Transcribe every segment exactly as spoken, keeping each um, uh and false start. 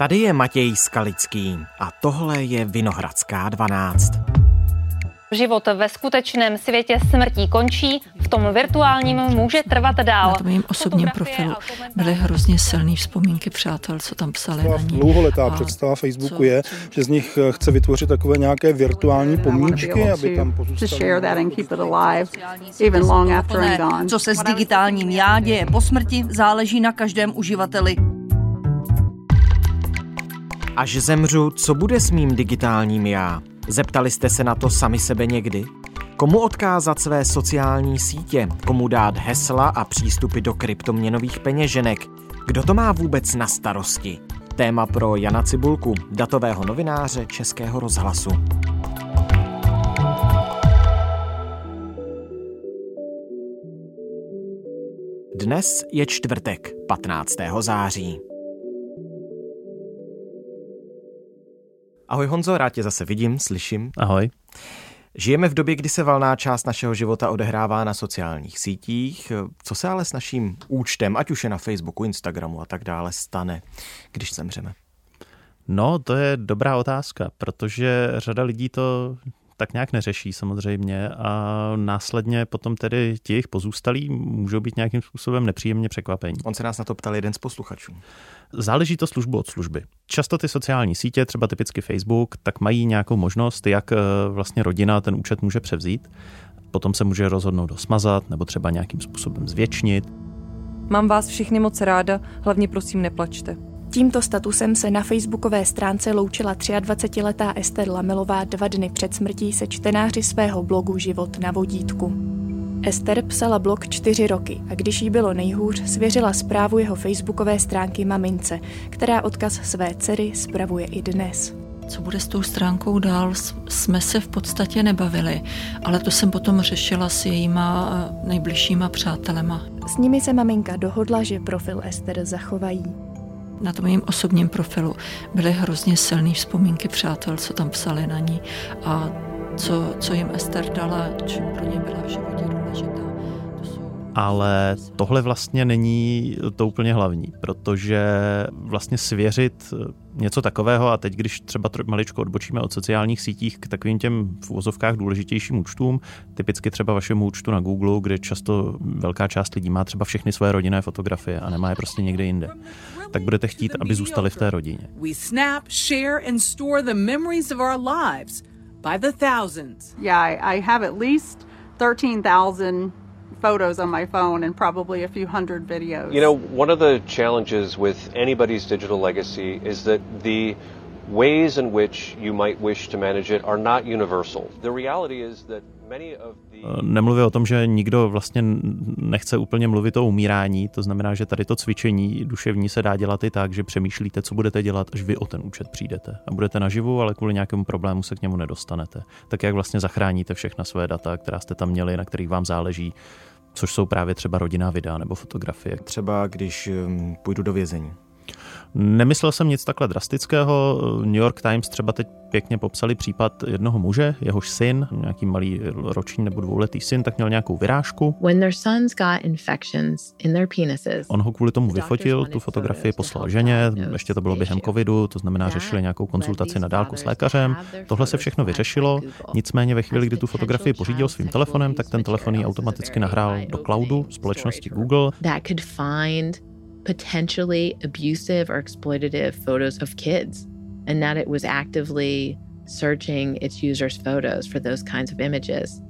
Tady je Matěj Skalický a tohle je Vinohradská dvanáct. Život ve skutečném světě smrtí končí, v tom virtuálním může trvat dál. Na tom mým osobním profilu byly hrozně silné vzpomínky přátel, co tam psali na ní. Dlouholetá představa Facebooku co, je, že z nich chce vytvořit takové nějaké virtuální pomůcky, aby tam pozůstali. Co se s digitálním já děje po smrti, záleží na každém uživateli. Až zemřu, co bude s mým digitálním já? Zeptali jste se na to sami sebe někdy? Komu odkázat své sociální sítě? Komu dát hesla a přístupy do kryptoměnových peněženek? Kdo to má vůbec na starosti? Téma pro Jana Cibulku, datového novináře Českého rozhlasu. Dnes je čtvrtek, patnáctého září. Ahoj Honzo, rád tě zase vidím, slyším. Ahoj. Žijeme v době, kdy se valná část našeho života odehrává na sociálních sítích. Co se ale s naším účtem, ať už je na Facebooku, Instagramu a tak dále, stane, když zemřeme? No, to je dobrá otázka, protože řada lidí to tak nějak neřeší samozřejmě a následně potom tedy ti jejich pozůstalí můžou být nějakým způsobem nepříjemně překvapení. On se nás na to ptal jeden z posluchačů. Záleží to službu od služby. Často ty sociální sítě, třeba typicky Facebook, tak mají nějakou možnost, jak vlastně rodina ten účet může převzít. Potom se může rozhodnout ho smazat nebo třeba nějakým způsobem zvětšnit. Mám vás všichni moc ráda, hlavně prosím neplačte. Tímto statusem se na facebookové stránce loučila dvacetitřiletá Ester Lamelová dva dny před smrtí se čtenáři svého blogu Život na vodítku. Ester psala blog čtyři roky a když jí bylo nejhůř, svěřila zprávu jeho facebookové stránky mamince, která odkaz své dcery spravuje i dnes. Co bude s tou stránkou dál, jsme se v podstatě nebavili, ale to jsem potom řešila s jejíma nejbližšíma přátelema. S nimi se maminka dohodla, že profil Ester zachovají. Na tom mým osobním profilu byly hrozně silné vzpomínky přátel, co tam psali na ní a co, co jim Ester dala, čím pro ně byla v životě důležitá. To jsou... Ale tohle vlastně není to úplně hlavní, protože vlastně svěřit něco takového a teď, když třeba maličko odbočíme od sociálních sítích k takovým těm v uvozovkách důležitějším účtům, typicky třeba vašemu účtu na Google, kde často velká část lidí má třeba všechny své rodinné fotografie a nemá je prostě někde jinde, tak budete chtít, aby zůstali v té rodině. Yeah, I have at least thirteen thousand photos on my phone and probably a few hundred videos. You know, one of the challenges with anybody's digital legacy is that the ways in which you might wish to manage it are not universal. The reality is that many of the... Nemluvím o tom, že nikdo vlastně nechce úplně mluvit o umírání, to znamená, že tady to cvičení duševní se dá dělat i tak, že přemýšlíte, co budete dělat, až vy o ten účet přijdete. A budete naživu, ale kvůli nějakému problému se k němu nedostanete. Tak jak vlastně zachráníte všechna své data, která jste tam měli, na kterých vám záleží, což jsou právě třeba rodinná videa nebo fotografie. Třeba když půjdu do vězení. Nemyslel jsem nic takhle drastického. New York Times třeba teď pěkně popsali případ jednoho muže, jehož syn, nějaký malý roční nebo dvouletý syn, tak měl nějakou vyrážku. On ho kvůli tomu vyfotil, tu fotografii poslal ženě, ještě to bylo během covidu, to znamená, řešili nějakou konzultaci na dálku s lékařem. Tohle se všechno vyřešilo, nicméně ve chvíli, kdy tu fotografii pořídil svým telefonem, tak ten telefon ji automaticky nahrál do cloudu společnosti Google. Potentially abusive or exploitative photos of kids, and that it was actively searching its users' photos for those kinds of images.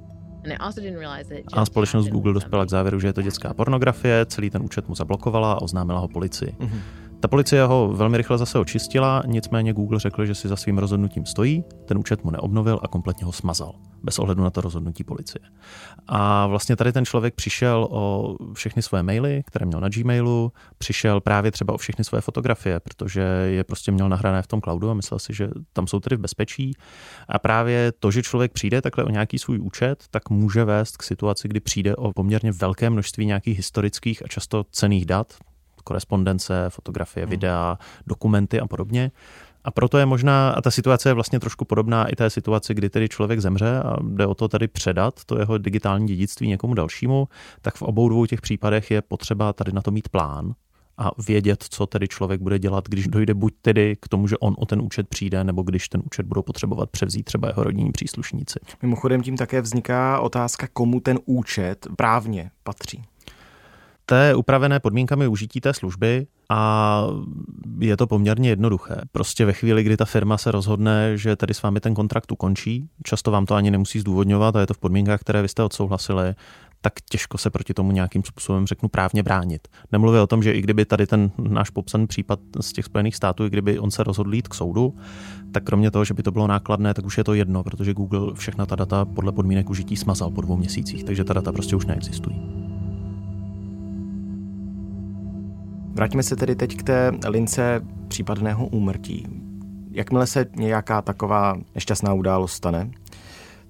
A společnost Google dospěla k závěru, že je to dětská pornografie, celý ten účet mu zablokovala a oznámila ho policii. Mm-hmm. Ta policie ho velmi rychle zase očistila, nicméně Google řekl, že si za svým rozhodnutím stojí, ten účet mu neobnovil a kompletně ho smazal, bez ohledu na to rozhodnutí policie. A vlastně tady ten člověk přišel o všechny své maily, které měl na Gmailu, přišel právě třeba o všechny své fotografie, protože je prostě měl nahrané v tom cloudu a myslel si, že tam jsou tedy v bezpečí. A právě to, že člověk přijde takhle o nějaký svůj účet, tak může vést k situaci, kdy přijde o poměrně velké množství nějakých historických a často cenných dat, korespondence, fotografie, videa, dokumenty a podobně. A proto je možná, a ta situace je vlastně trošku podobná i té situaci, kdy tedy člověk zemře a jde o to tady předat to jeho digitální dědictví někomu dalšímu, tak v obou dvou těch případech je potřeba tady na to mít plán. a vědět, co tedy člověk bude dělat, když dojde buď tedy k tomu, že on o ten účet přijde, nebo když ten účet budou potřebovat převzít třeba jeho rodinní příslušníci. Mimochodem tím také vzniká otázka, komu ten účet právně patří. To je upravené podmínkami užití té služby a je to poměrně jednoduché. Prostě ve chvíli, kdy ta firma se rozhodne, že tady s vámi ten kontrakt ukončí, často vám to ani nemusí zdůvodňovat a je to v podmínkách, které vy jste odsouhlasili, tak těžko se proti tomu nějakým způsobem, řeknu, právně bránit. Nemluvě o tom, že i kdyby tady ten náš popsaný případ z těch Spojených států, i kdyby on se rozhodl jít k soudu, tak kromě toho, že by to bylo nákladné, tak už je to jedno, protože Google všechna ta data podle podmínek užití smazal po dvou měsících, takže ta data prostě už neexistují. Vrátíme se tedy teď k té lince případného úmrtí. Jakmile se nějaká taková nešťastná událost stane,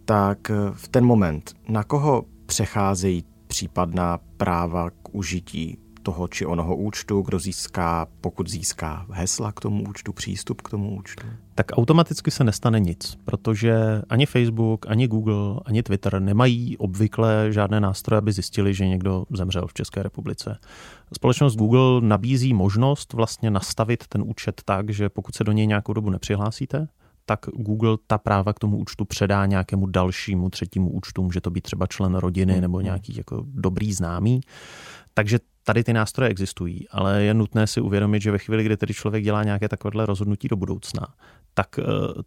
tak v ten moment, na koho přecházejí případná práva k užití toho či onoho účtu, kdo získá, pokud získá hesla k tomu účtu, přístup k tomu účtu? Tak automaticky se nestane nic, protože ani Facebook, ani Google, ani Twitter nemají obvykle žádné nástroje, aby zjistili, že někdo zemřel v České republice. Společnost Google nabízí možnost vlastně nastavit ten účet tak, že pokud se do něj nějakou dobu nepřihlásíte, tak Google ta práva k tomu účtu předá nějakému dalšímu třetímu účtu, může to být třeba člen rodiny nebo nějaký jako dobrý známý. Takže tady ty nástroje existují, ale je nutné si uvědomit, že ve chvíli, kdy tedy člověk dělá nějaké takovéhle rozhodnutí do budoucna, tak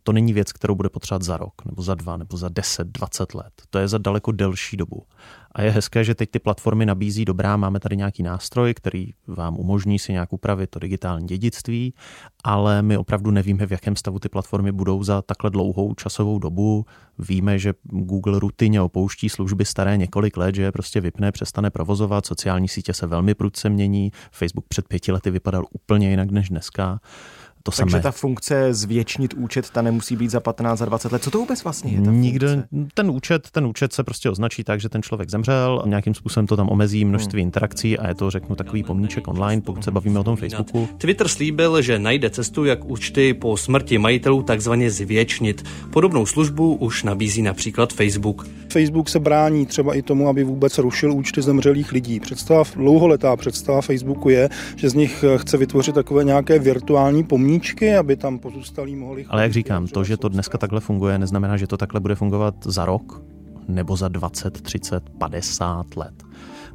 to není věc, kterou bude potřebovat za rok, nebo za dva, nebo za deset, dvacet let. To je za daleko delší dobu. A je hezké, že teď ty platformy nabízí, dobrá, máme tady nějaký nástroj, který vám umožní si nějak upravit to digitální dědictví, ale my opravdu nevíme, v jakém stavu ty platformy budou za takhle dlouhou časovou dobu. Víme, že Google rutinně opouští služby staré několik let, že je prostě vypne, přestane provozovat, sociální sítě se velmi prudce mění, Facebook před pěti lety vypadal úplně jinak než dneska. To Takže samé. Ta funkce zvětšnit účet, ta nemusí být za patnáct, za dvacet let. Co to vůbec vlastně je? Nikdo, ten účet, ten účet se prostě označí tak, že ten člověk zemřel, nějakým způsobem to tam omezí množství hmm. interakcí a je to, řeknu, takový pomníček online, pokud se bavíme o tom Facebooku. Twitter slíbil, že najde cestu, jak účty po smrti majitelů takzvaně zvětšnit. Podobnou službu už nabízí například Facebook. Facebook se brání třeba i tomu, aby vůbec rušil účty zemřelých lidí. Představa, dlouholetá představa Facebooku je, že z nich chce vytvořit takové nějaké virtuální pomníčky, aby tam pozůstalí mohli... Ale jak říkám, to, že to dneska takhle funguje, neznamená, že to takhle bude fungovat za rok, nebo za dvacet, třicet, padesát let.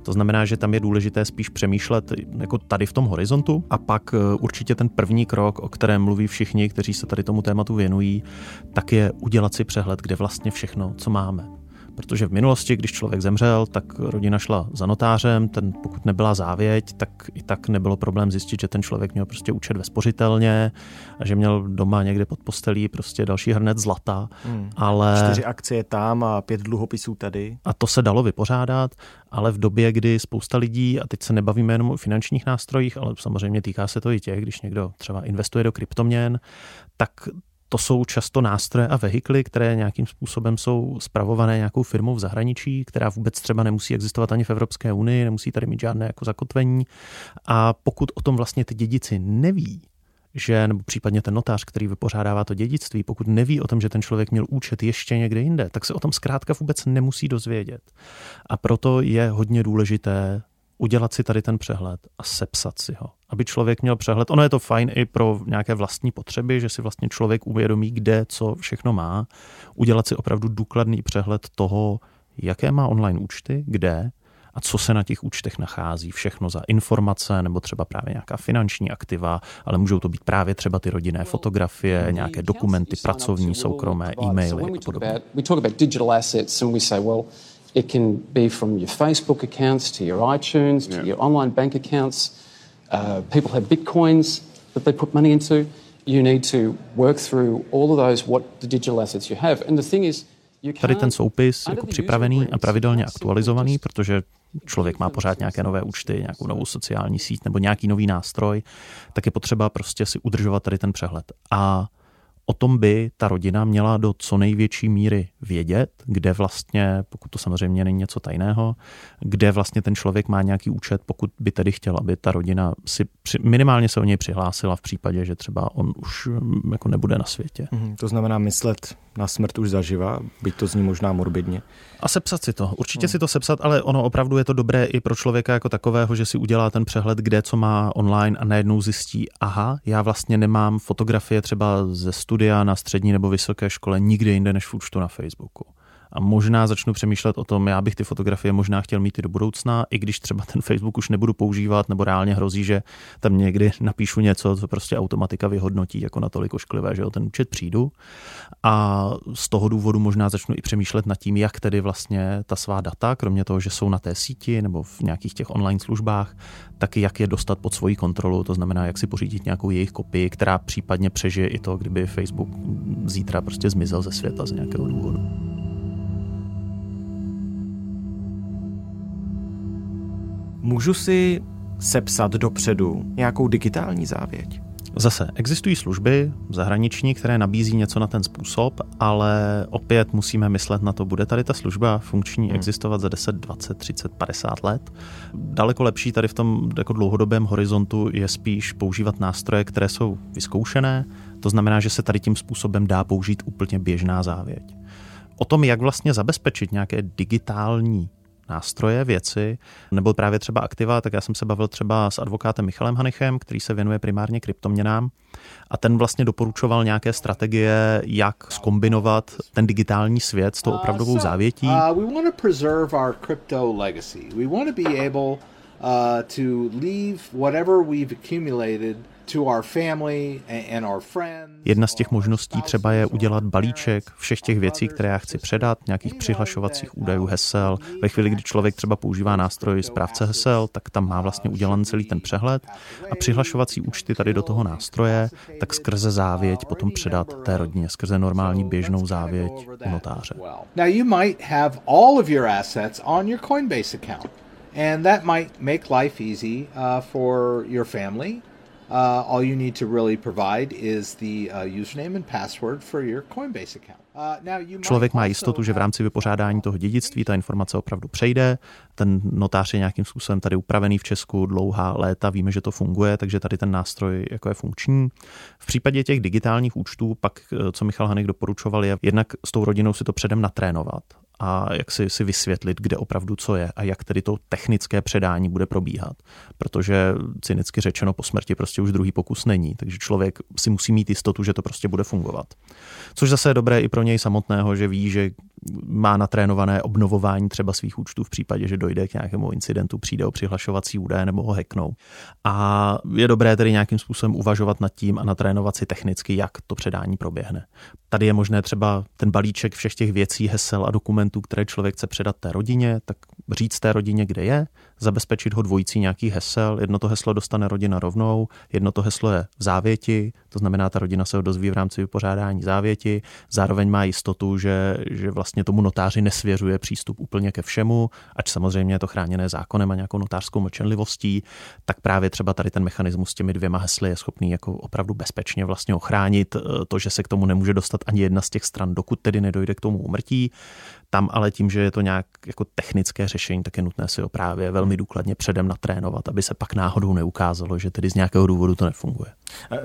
To znamená, že tam je důležité spíš přemýšlet jako tady v tom horizontu a pak určitě ten první krok, o kterém mluví všichni, kteří se tady tomu tématu věnují, tak je udělat si přehled, kde vlastně všechno, co máme. Protože v minulosti, když člověk zemřel, tak rodina šla za notářem, ten, pokud nebyla závěť, tak i tak nebylo problém zjistit, že ten člověk měl prostě účet ve spořitelně a že měl doma někde pod postelí prostě další hrnec zlata. Hmm. Ale... Čtyři akcie tam a pět dluhopisů tady. A to se dalo vypořádat, ale v době, kdy spousta lidí, a teď se nebavíme jenom o finančních nástrojích, ale samozřejmě týká se to i těch, když někdo třeba investuje do kryptoměn, tak to jsou často nástroje a vehikly, které nějakým způsobem jsou spravované nějakou firmou v zahraničí, která vůbec třeba nemusí existovat ani v Evropské unii, nemusí tady mít žádné jako zakotvení. A pokud o tom vlastně ty dědici neví, že, nebo případně ten notář, který vypořádává to dědictví, pokud neví o tom, že ten člověk měl účet ještě někde jinde, tak se o tom zkrátka vůbec nemusí dozvědět. A proto je hodně důležité udělat si tady ten přehled a sepsat si ho, aby člověk měl přehled. Ono je to fajn i pro nějaké vlastní potřeby, že si vlastně člověk uvědomí, kde, co všechno má. Udělat si opravdu důkladný přehled toho, jaké má online účty, kde a co se na těch účtech nachází. Všechno za informace nebo třeba právě nějaká finanční aktiva, ale můžou to být právě třeba ty rodinné fotografie, nějaké dokumenty, pracovní, soukromé, e-maily a podobně. It can be from your Facebook accounts to your iTunes to yeah. your online bank accounts. Uh, people have bitcoins that they put money into. You need to work through all of those, what the digital assets you have. And the thing is, you can't... Tady ten soupis jako připravený a pravidelně aktualizovaný, protože člověk má pořád nějaké nové účty, nějakou novou sociální síť nebo nějaký nový nástroj, tak je potřeba prostě si udržovat tady ten přehled. A O tom by ta rodina měla do co největší míry vědět, kde vlastně, pokud to samozřejmě není něco tajného, kde vlastně ten člověk má nějaký účet, pokud by tedy chtěl, aby ta rodina si minimálně se o něj přihlásila v případě, že třeba on už jako nebude na světě. Mm, to znamená myslet na smrt už zaživa, byť to zní možná morbidně. A sepsat si to. Určitě mm. si to sepsat, ale ono opravdu je to dobré i pro člověka jako takového, že si udělá ten přehled, kde co má online a najednou zjistí, aha, já vlastně nemám fotografie třeba ze studia na střední nebo vysoké škole nikde jinde než v účtu na Facebooku. A možná začnu přemýšlet o tom, já bych ty fotografie možná chtěl mít i do budoucna, i když třeba ten Facebook už nebudu používat, nebo reálně hrozí, že tam někdy napíšu něco, co prostě automatika vyhodnotí jako natolik ošklivé, že o ten účet přijdu. A z toho důvodu možná začnu i přemýšlet nad tím, jak tedy vlastně ta svá data, kromě toho, že jsou na té síti nebo v nějakých těch online službách, tak jak je dostat pod svoji kontrolu, to znamená, jak si pořídit nějakou jejich kopii, která případně přežije i to, kdyby Facebook zítra prostě zmizel ze světa z nějakého důvodu. Můžu si sepsat dopředu nějakou digitální závěť? Zase, existují služby zahraniční, které nabízí něco na ten způsob, ale opět musíme myslet na to, bude tady ta služba funkční hmm. existovat za deset, dvacet, třicet, padesát let. Daleko lepší tady v tom jako dlouhodobém horizontu je spíš používat nástroje, které jsou vyzkoušené, to znamená, že se tady tím způsobem dá použít úplně běžná závěť. O tom, jak vlastně zabezpečit nějaké digitální nástroje, věci, nebo právě třeba aktiva, tak já jsem se bavil třeba s advokátem Michalem Hanichem, který se věnuje primárně kryptoměnám a ten vlastně doporučoval nějaké strategie, jak zkombinovat ten digitální svět s tou opravdovou závětí. Uh, so, uh, we want to preserve our crypto legacy. We want to be able uh, to leave whatever we've accumulated Jedna z těch možností třeba je udělat balíček všech těch věcí, které já chci předat, nějakých přihlašovacích údajů, hesel. Ve chvíli, kdy člověk třeba používá nástroj správce hesel, tak tam má vlastně udělan celý ten přehled a přihlašovací účty tady do toho nástroje, tak skrze závěť potom předat té rodině, skrze normální běžnou závěť u notáře. Now you might have all of your assets on your Coinbase account and that might make life easy for your family. Uh, all you need to really provide is the uh, username and password for your Coinbase account. Člověk má jistotu, že v rámci vypořádání toho dědictví ta informace opravdu přejde. Ten notář je nějakým způsobem tady upravený v Česku dlouhá léta, víme, že to funguje, takže tady ten nástroj jako je funkční. V případě těch digitálních účtů pak, co Michal Hanek doporučoval, je jednak s tou rodinou si to předem natrénovat a jak si, si vysvětlit, kde opravdu co je a jak tedy to technické předání bude probíhat. Protože cynicky řečeno po smrti prostě už druhý pokus není, takže člověk si musí mít jistotu, že to prostě bude fungovat. Což zase je dobré i pro něj samotného, že ví, že má natrénované obnovování třeba svých účtů v případě, že dojde k nějakému incidentu, přijde o přihlašovací údaje nebo ho hacknou. A je dobré tedy nějakým způsobem uvažovat nad tím a natrénovat si technicky, jak to předání proběhne. Tady je možné třeba ten balíček všech těch věcí, hesel a dokumentů, které člověk chce předat té rodině, tak říct té rodině, kde je, zabezpečit ho dvojicí nějaký hesel, jedno to heslo dostane rodina rovnou, jedno to heslo je v závěti, to znamená, ta rodina se ho dozví v rámci vypořádání závěti, zároveň má jistotu, že, že vlastně Vlastně tomu notáři nesvěřuje přístup úplně ke všemu, ač samozřejmě je to chráněné zákonem a nějakou notářskou mlčenlivostí, tak právě třeba tady ten mechanismus s těmi dvěma hesly je schopný jako opravdu bezpečně vlastně ochránit to, že se k tomu nemůže dostat ani jedna z těch stran, dokud tedy nedojde k tomu úmrtí. Tam ale tím, že je to nějak jako technické řešení, tak je nutné si ho právě velmi důkladně předem natrénovat, aby se pak náhodou neukázalo, že tedy z nějakého důvodu to nefunguje.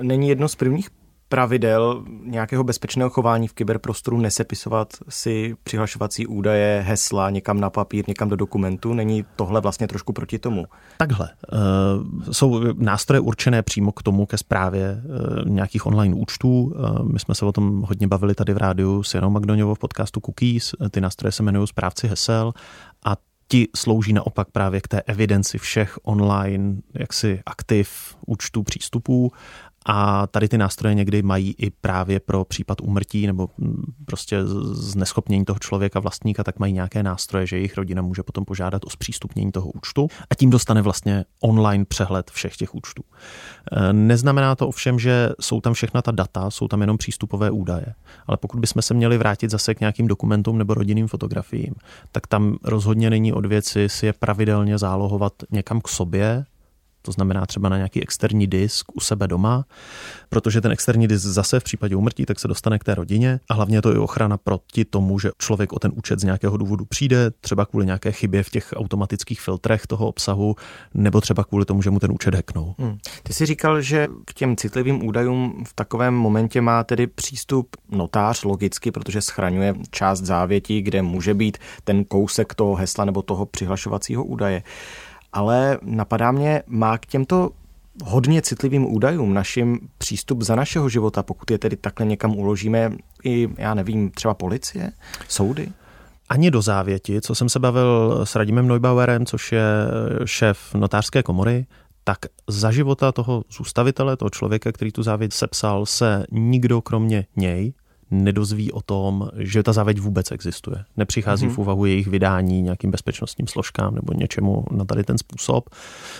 Není jedno z prvních pravidel nějakého bezpečného chování v kyberprostoru nesepisovat si přihlašovací údaje, hesla někam na papír, někam do dokumentu? Není tohle vlastně trošku proti tomu? Takhle. E, jsou nástroje určené přímo k tomu, ke správě e, nějakých online účtů. E, my jsme se o tom hodně bavili tady v rádiu s Janou Magdoňovou v podcastu Cookies. Ty nástroje se jmenují správci hesel a ti slouží naopak právě k té evidenci všech online jaksi aktiv, účtů, přístupů. A tady ty nástroje někdy mají i právě pro případ úmrtí nebo prostě zneschopnění toho člověka vlastníka, tak mají nějaké nástroje, že jejich rodina může potom požádat o zpřístupnění toho účtu a tím dostane vlastně online přehled všech těch účtů. Neznamená to ovšem, že jsou tam všechna ta data, jsou tam jenom přístupové údaje. Ale pokud bychom se měli vrátit zase k nějakým dokumentům nebo rodinným fotografiím, tak tam rozhodně není od věci si je pravidelně zálohovat někam k sobě, to znamená třeba na nějaký externí disk u sebe doma, protože ten externí disk zase v případě úmrtí tak se dostane k té rodině a hlavně to je ochrana proti tomu, že člověk o ten účet z nějakého důvodu přijde, třeba kvůli nějaké chybě v těch automatických filtrech toho obsahu, nebo třeba kvůli tomu, že mu ten účet hacknou. Hmm. Ty jsi říkal, že k těm citlivým údajům v takovém momentě má tedy přístup notář logicky, protože schraňuje část závětí, kde může být ten kousek toho hesla nebo toho přihlašovacího údaje. Ale napadá mě, má k těmto hodně citlivým údajům našim přístup za našeho života, pokud je tedy takhle někam uložíme i, já nevím, třeba policie, soudy? Ani do závěti, co jsem se bavil s Radimem Neubauerem, což je šéf notářské komory, tak za života toho zůstavitele, toho člověka, který tu závěť sepsal, se nikdo kromě něj nedozví o tom, že ta závěť vůbec existuje. Nepřichází v úvahu jejich vydání nějakým bezpečnostním složkám nebo něčemu na tady ten způsob.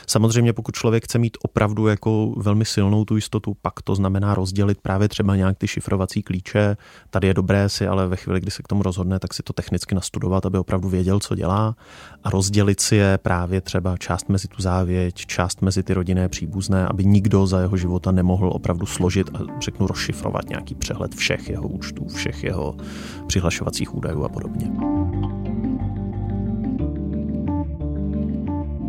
Samozřejmě pokud člověk chce mít opravdu jako velmi silnou tu jistotu, pak to znamená rozdělit právě třeba nějak ty šifrovací klíče. Tady je dobré si, ale ve chvíli, kdy se k tomu rozhodne, tak si to technicky nastudovat, aby opravdu věděl, co dělá a rozdělit si je právě třeba část mezi tu závěť, část mezi ty rodinné příbuzné, aby nikdo za jeho života nemohl opravdu složit a řeknu rozšifrovat nějaký přehled všech jeho účtů, všech jeho přihlašovacích údajů a podobně.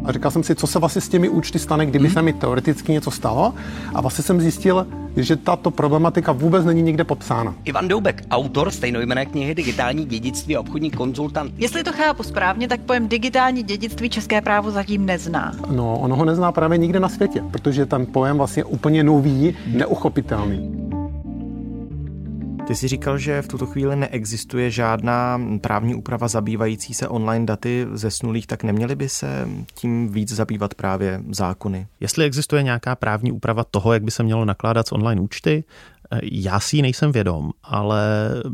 A říkal jsem si, co se vlastně s těmi účty stane, kdyby hmm. se mi teoreticky něco stalo. A vlastně jsem zjistil, že tato problematika vůbec není nikde popsána. Ivan Doubek, autor stejnojmenné knihy Digitální dědictví a obchodní konzultant. Jestli to chápu správně, tak pojem digitální dědictví české právo zatím nezná. No, ono ho nezná právě nikde na světě, protože ten pojem vlastně je úplně nový, neuchopitelný. Ty jsi říkal, že v tuto chvíli neexistuje žádná právní úprava zabývající se online daty zesnulých, tak neměly by se tím víc zabývat právě zákony? Jestli existuje nějaká právní úprava toho, jak by se mělo nakládat s online účty, já si ji nejsem vědom, ale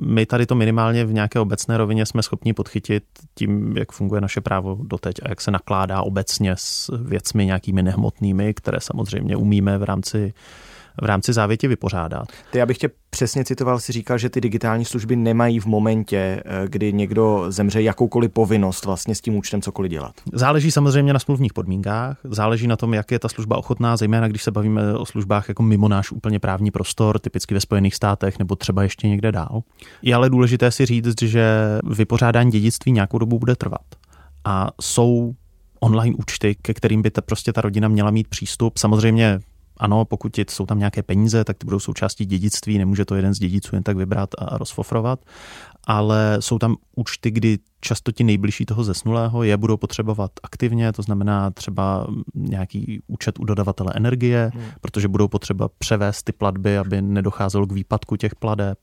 my tady to minimálně v nějaké obecné rovině jsme schopni podchytit tím, jak funguje naše právo doteď a jak se nakládá obecně s věcmi nějakými nehmotnými, které samozřejmě umíme v rámci v rámci závěti vypořádat. Ty, já bych tě přesně citoval, si říkal, že ty digitální služby nemají v momentě, kdy někdo zemře, jakoukoliv povinnost vlastně s tím účtem cokoliv dělat. Záleží samozřejmě na smluvních podmínkách, záleží na tom, jak je ta služba ochotná, zejména když se bavíme o službách jako mimo náš úplně právní prostor, typicky ve Spojených státech nebo třeba ještě někde dál. Je ale důležité si říct, že vypořádání dědictví nějakou dobu bude trvat. A jsou online účty, ke kterým by ta, prostě ta rodina měla mít přístup, samozřejmě. Ano, pokud jsou tam nějaké peníze, tak ty budou součástí dědictví, nemůže to jeden z dědiců jen tak vybrat a rozfofrovat, ale jsou tam účty, kdy často ti nejbližší toho zesnulého je budou potřebovat aktivně, to znamená třeba nějaký účet u dodavatele energie, hmm. protože budou potřeba převést ty platby, aby nedocházelo k výpadku těch plateb.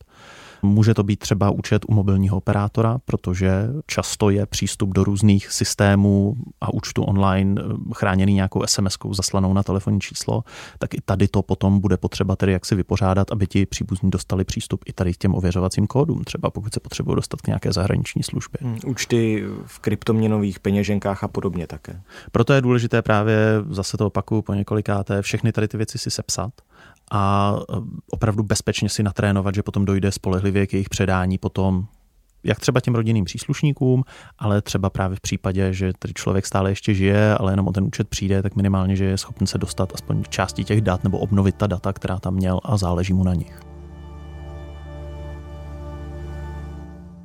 Může to být třeba účet u mobilního operátora, protože často je přístup do různých systémů a účtu online chráněný nějakou es em eskou zaslanou na telefonní číslo, tak i tady to potom bude potřeba tedy jak si vypořádat, aby ti příbuzní dostali přístup i tady k těm ověřovacím kódům, třeba pokud se potřebují dostat k nějaké zahraniční službě. Hmm, účty v kryptoměnových peněženkách a podobně také. Proto je důležité právě, zase to opakuju po několikáté, všechny tady ty věci si sepsat a opravdu bezpečně si natrénovat, že potom dojde spolehlivě k jejich předání potom, jak třeba těm rodinným příslušníkům, ale třeba právě v případě, že tedy člověk stále ještě žije, ale jenom o ten účet přijde, tak minimálně, že je schopen se dostat aspoň k části těch dat nebo obnovit ta data, která tam měl a záleží mu na nich.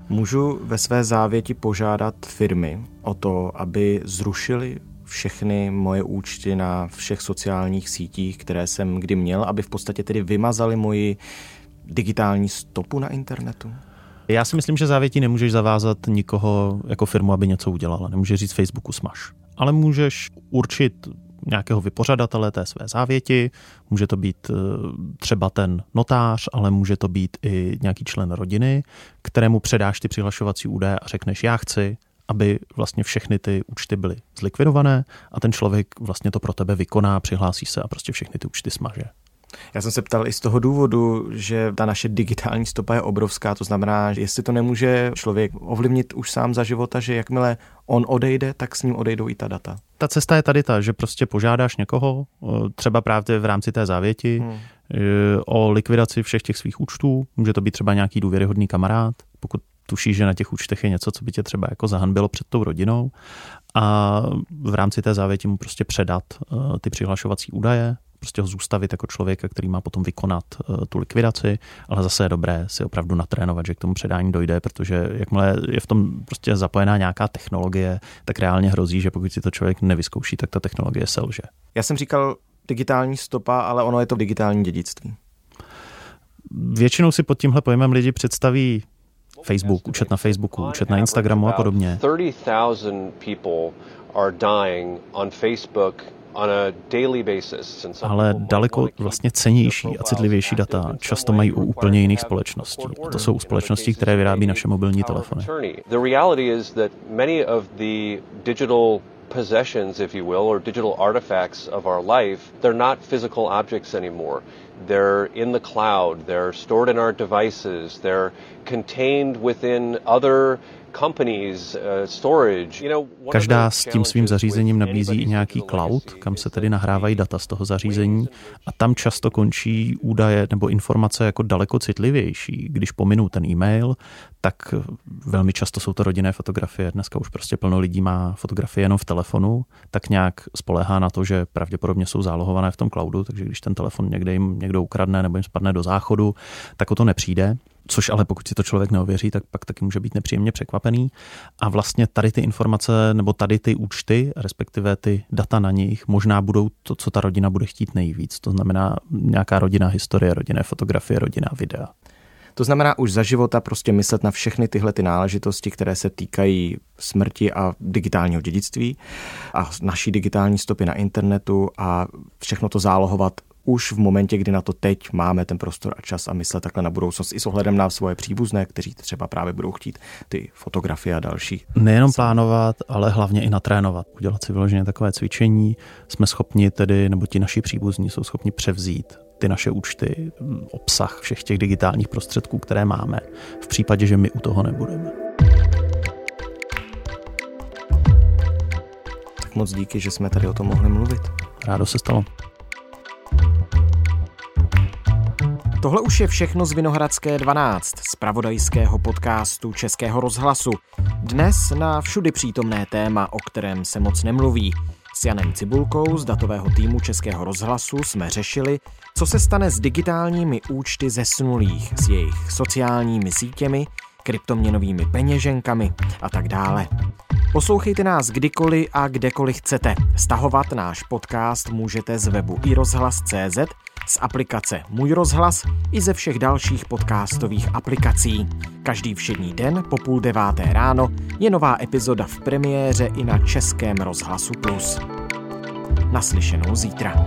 Můžu ve své závěti požádat firmy o to, aby zrušili všechny moje účty na všech sociálních sítích, které jsem kdy měl, aby v podstatě tedy vymazali moji digitální stopu na internetu? Já si myslím, že závětí nemůžeš zavázat nikoho jako firmu, aby něco udělala. Nemůžeš říct Facebooku smaž. Ale můžeš určit nějakého vypořadatele té své závěti, může to být třeba ten notář, ale může to být i nějaký člen rodiny, kterému předáš ty přihlašovací údaje a řekneš já chci, aby vlastně všechny ty účty byly zlikvidované a ten člověk vlastně to pro tebe vykoná, přihlásí se a prostě všechny ty účty smaže. Já jsem se ptal i z toho důvodu, že ta naše digitální stopa je obrovská, to znamená, že jestli to nemůže člověk ovlivnit už sám za života, že jakmile on odejde, tak s ním odejdou i ta data. Ta cesta je tady ta, že prostě požádáš někoho, třeba právě v rámci té závěti, hmm. o likvidaci všech těch svých účtů, může to být třeba nějaký důvěryhodný kamarád, pokud tuší, že na těch účtech je něco, co by tě třeba jako zahanbilo před tou rodinou, a v rámci té závěti mu prostě předat uh, ty přihlašovací údaje, prostě ho zůstavit jako člověka, který má potom vykonat uh, tu likvidaci, ale zase je dobré si opravdu natrénovat, že k tomu předání dojde, protože jakmile je v tom prostě zapojená nějaká technologie, tak reálně hrozí, že pokud si to člověk nevyzkouší, tak ta technologie selže. Já jsem říkal digitální stopa, ale ono je to digitální dědictví. Většinou si pod tímhle pojmem lidi představí Facebook, účet na Facebooku, účet na Instagramu a podobně. Ale daleko vlastně cennější a citlivější data často mají u úplně jiných společností. A to jsou u společností, které vyrábí naše mobilní telefony. Possessions, if you will, or digital artifacts of our life, they're not physical objects anymore. They're in the cloud, they're stored in our devices, they're contained within other companies, uh, storage. You know, každá s tím svým zařízením nabízí i nějaký cloud, kam se tedy nahrávají data z toho zařízení, a tam často končí údaje nebo informace jako daleko citlivější. Když pominu ten e-mail, tak velmi často jsou to rodinné fotografie. Dneska už prostě plno lidí má fotografie jenom v telefonu, tak nějak spoléhá na to, že pravděpodobně jsou zálohované v tom cloudu, takže když ten telefon někde jim někdo ukradne nebo jim spadne do záchodu, tak o to nepřijde. Což ale pokud si to člověk neověří, tak pak taky může být nepříjemně překvapený. A vlastně tady ty informace nebo tady ty účty, respektive ty data na nich, možná budou to, co ta rodina bude chtít nejvíc. To znamená nějaká rodinná historie, rodinné fotografie, rodinná videa. To znamená už za života prostě myslet na všechny tyhle ty náležitosti, které se týkají smrti a digitálního dědictví a naší digitální stopy na internetu, a všechno to zálohovat už v momentě, kdy na to teď máme ten prostor a čas, a myslet takhle na budoucnost i s ohledem na svoje příbuzné, kteří třeba právě budou chtít ty fotografie a další. Nejenom plánovat, ale hlavně i natrénovat. Udělat si vyloženě takové cvičení. Jsme schopni tedy, nebo ti naši příbuzní jsou schopni převzít ty naše účty, obsah všech těch digitálních prostředků, které máme, v případě, že my u toho nebudeme. Tak moc díky, že jsme tady o tom mohli mluvit. Rádo se stalo. Tohle už je všechno z Vinohradské dvanáct, z zpravodajského podcastu Českého rozhlasu. Dnes na všudy přítomné téma, o kterém se moc nemluví. S Janem Cibulkou z datového týmu Českého rozhlasu jsme řešili, co se stane s digitálními účty zesnulých, s jejich sociálními sítěmi, kryptoměnovými peněženkami a tak dále. Poslouchejte nás kdykoliv a kdekoliv chcete. Stahovat náš podcast můžete z webu i rozhlas tečka cé zet, z aplikace Můj rozhlas i ze všech dalších podcastových aplikací. Každý všední den po půl deváté ráno je nová epizoda v premiéře i na Českém rozhlasu plus. Naslyšenou zítra.